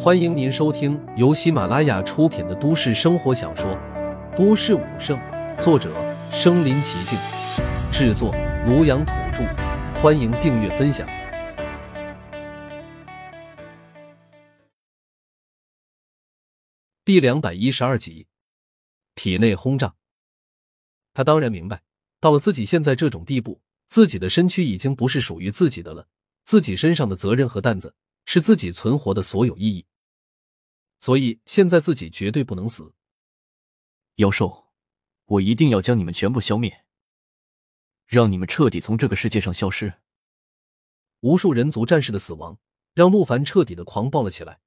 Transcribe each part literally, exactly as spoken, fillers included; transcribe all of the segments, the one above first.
欢迎您收听由喜马拉雅出品的都市生活小说《都市武圣》，作者身临其境，制作庐阳土著。欢迎订阅分享。第两百一十二集，体内轰炸。他当然明白，到了自己现在这种地步，自己的身躯已经不是属于自己的了，自己身上的责任和担子是自己存活的所有意义，所以现在自己绝对不能死。妖兽，我一定要将你们全部消灭，让你们彻底从这个世界上消失。无数人族战士的死亡让陆凡彻底的狂暴了起来，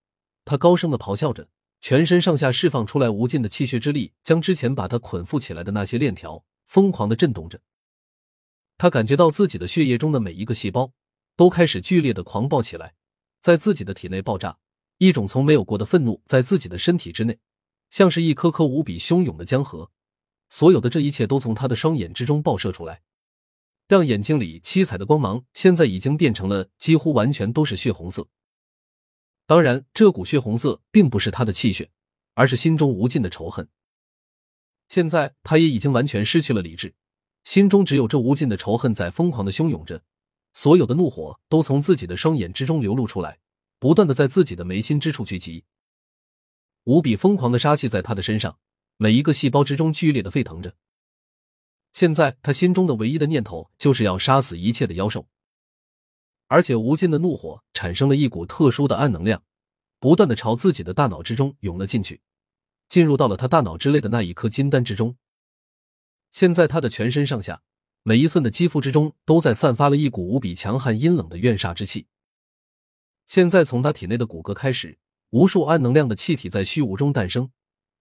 他高声的咆哮着，全身上下释放出来无尽的气血之力，将之前把他捆缚起来的那些链条疯狂的震动着。他感觉到自己的血液中的每一个细胞都开始剧烈的狂暴起来，在自己的体内爆炸，一种从没有过的愤怒在自己的身体之内，像是一颗颗无比汹涌的江河，所有的这一切都从他的双眼之中爆射出来，让眼睛里七彩的光芒现在已经变成了几乎完全都是血红色。当然，这股血红色并不是他的气血，而是心中无尽的仇恨。现在他也已经完全失去了理智，心中只有这无尽的仇恨在疯狂的汹涌着，所有的怒火都从自己的双眼之中流露出来，不断的在自己的眉心之处聚集。无比疯狂的杀气在他的身上，每一个细胞之中剧烈的沸腾着。现在他心中的唯一的念头就是要杀死一切的妖兽。而且无尽的怒火产生了一股特殊的暗能量，不断的朝自己的大脑之中涌了进去，进入到了他大脑之内的那一颗金丹之中。现在他的全身上下每一寸的肌肤之中都在散发了一股无比强悍阴冷的怨煞之气。现在从他体内的骨骼开始，无数暗能量的气体在虚无中诞生，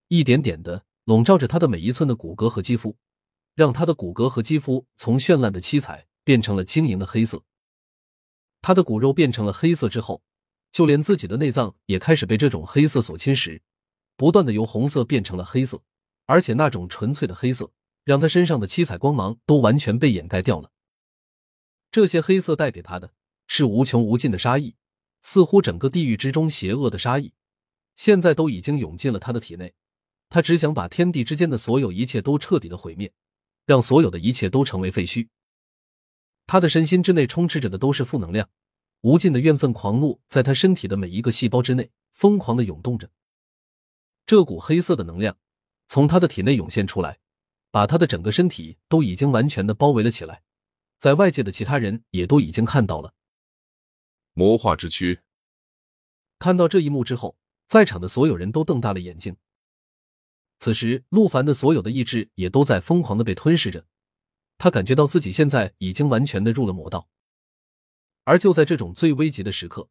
一点点的笼罩着他的每一寸的骨骼和肌肤，让他的骨骼和肌肤从绚烂的七彩变成了晶莹的黑色。他的骨肉变成了黑色之后，就连自己的内脏也开始被这种黑色所侵蚀，不断的由红色变成了黑色，而且那种纯粹的黑色让他身上的七彩光芒都完全被掩盖掉了。这些黑色带给他的是无穷无尽的杀意，似乎整个地狱之中邪恶的杀意现在都已经涌进了他的体内，他只想把天地之间的所有一切都彻底的毁灭，让所有的一切都成为废墟。他的身心之内充斥着的都是负能量，无尽的怨愤狂怒在他身体的每一个细胞之内疯狂的涌动着。这股黑色的能量从他的体内涌现出来，把他的整个身体都已经完全的包围了起来，在外界的其他人也都已经看到了。魔化之躯。看到这一幕之后，在场的所有人都瞪大了眼睛。此时，陆凡的所有的意志也都在疯狂的被吞噬着，他感觉到自己现在已经完全的入了魔道。而就在这种最危急的时刻，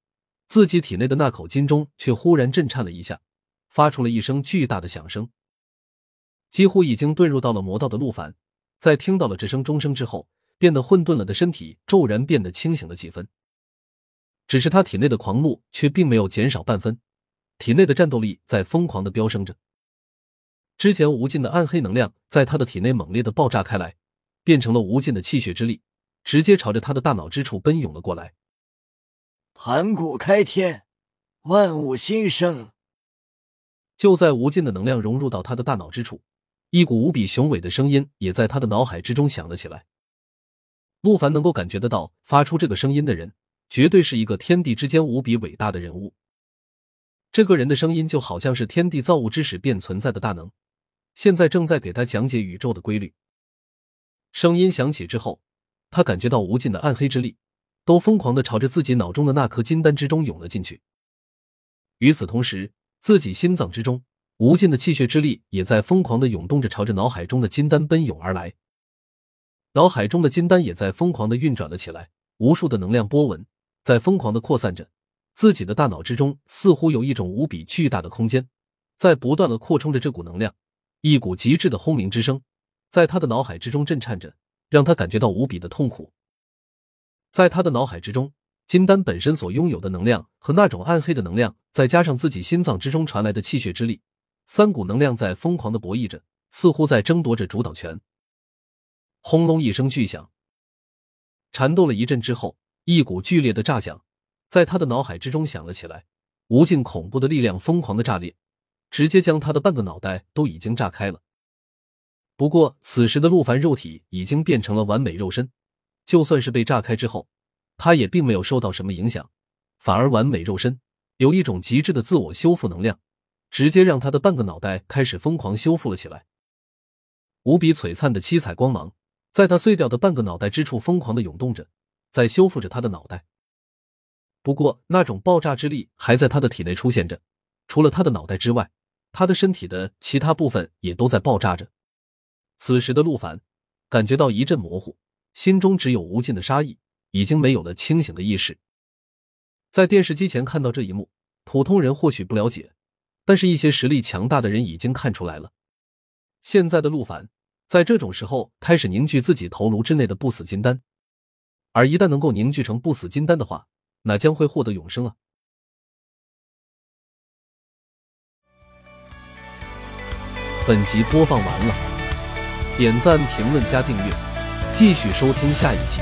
自己体内的那口金钟却忽然震颤了一下，发出了一声巨大的响声。几乎已经遁入到了魔道的陆凡，在听到了这声钟声之后，变得混沌了的身体骤然变得清醒了几分。只是他体内的狂怒却并没有减少半分，体内的战斗力在疯狂的飙升着。之前无尽的暗黑能量在他的体内猛烈的爆炸开来，变成了无尽的气血之力，直接朝着他的大脑之处奔涌了过来。盘古开天，万物新生。就在无尽的能量融入到他的大脑之处，一股无比雄伟的声音也在他的脑海之中响了起来。陆凡能够感觉得到，发出这个声音的人绝对是一个天地之间无比伟大的人物。这个人的声音就好像是天地造物之始便存在的大能，现在正在给他讲解宇宙的规律。声音响起之后，他感觉到无尽的暗黑之力都疯狂地朝着自己脑中的那颗金丹之中涌了进去。与此同时，自己心脏之中无尽的气血之力也在疯狂地涌动着，朝着脑海中的金丹奔涌而来。脑海中的金丹也在疯狂地运转了起来，无数的能量波纹在疯狂地扩散着，自己的大脑之中似乎有一种无比巨大的空间在不断地扩充着这股能量，一股极致的轰鸣之声在他的脑海之中震颤着，让他感觉到无比的痛苦。在他的脑海之中，金丹本身所拥有的能量和那种暗黑的能量，再加上自己心脏之中传来的气血之力，三股能量在疯狂的博弈着，似乎在争夺着主导权。轰隆一声巨响，缠斗了一阵之后，一股剧烈的炸响在他的脑海之中响了起来，无尽恐怖的力量疯狂的炸裂，直接将他的半个脑袋都已经炸开了。不过此时的陆凡肉体已经变成了完美肉身，就算是被炸开之后，他也并没有受到什么影响，反而完美肉身有一种极致的自我修复能量，直接让他的半个脑袋开始疯狂修复了起来。无比璀璨的七彩光芒在他碎掉的半个脑袋之处疯狂地涌动着，在修复着他的脑袋。不过那种爆炸之力还在他的体内出现着，除了他的脑袋之外，他的身体的其他部分也都在爆炸着。此时的陆凡感觉到一阵模糊，心中只有无尽的杀意，已经没有了清醒的意识。在电视机前看到这一幕，普通人或许不了解，但是一些实力强大的人已经看出来了。现在的陆凡在这种时候开始凝聚自己头颅之内的不死金丹，而一旦能够凝聚成不死金丹的话，那将会获得永生啊。本集播放完了，点赞评论加订阅，继续收听下一集。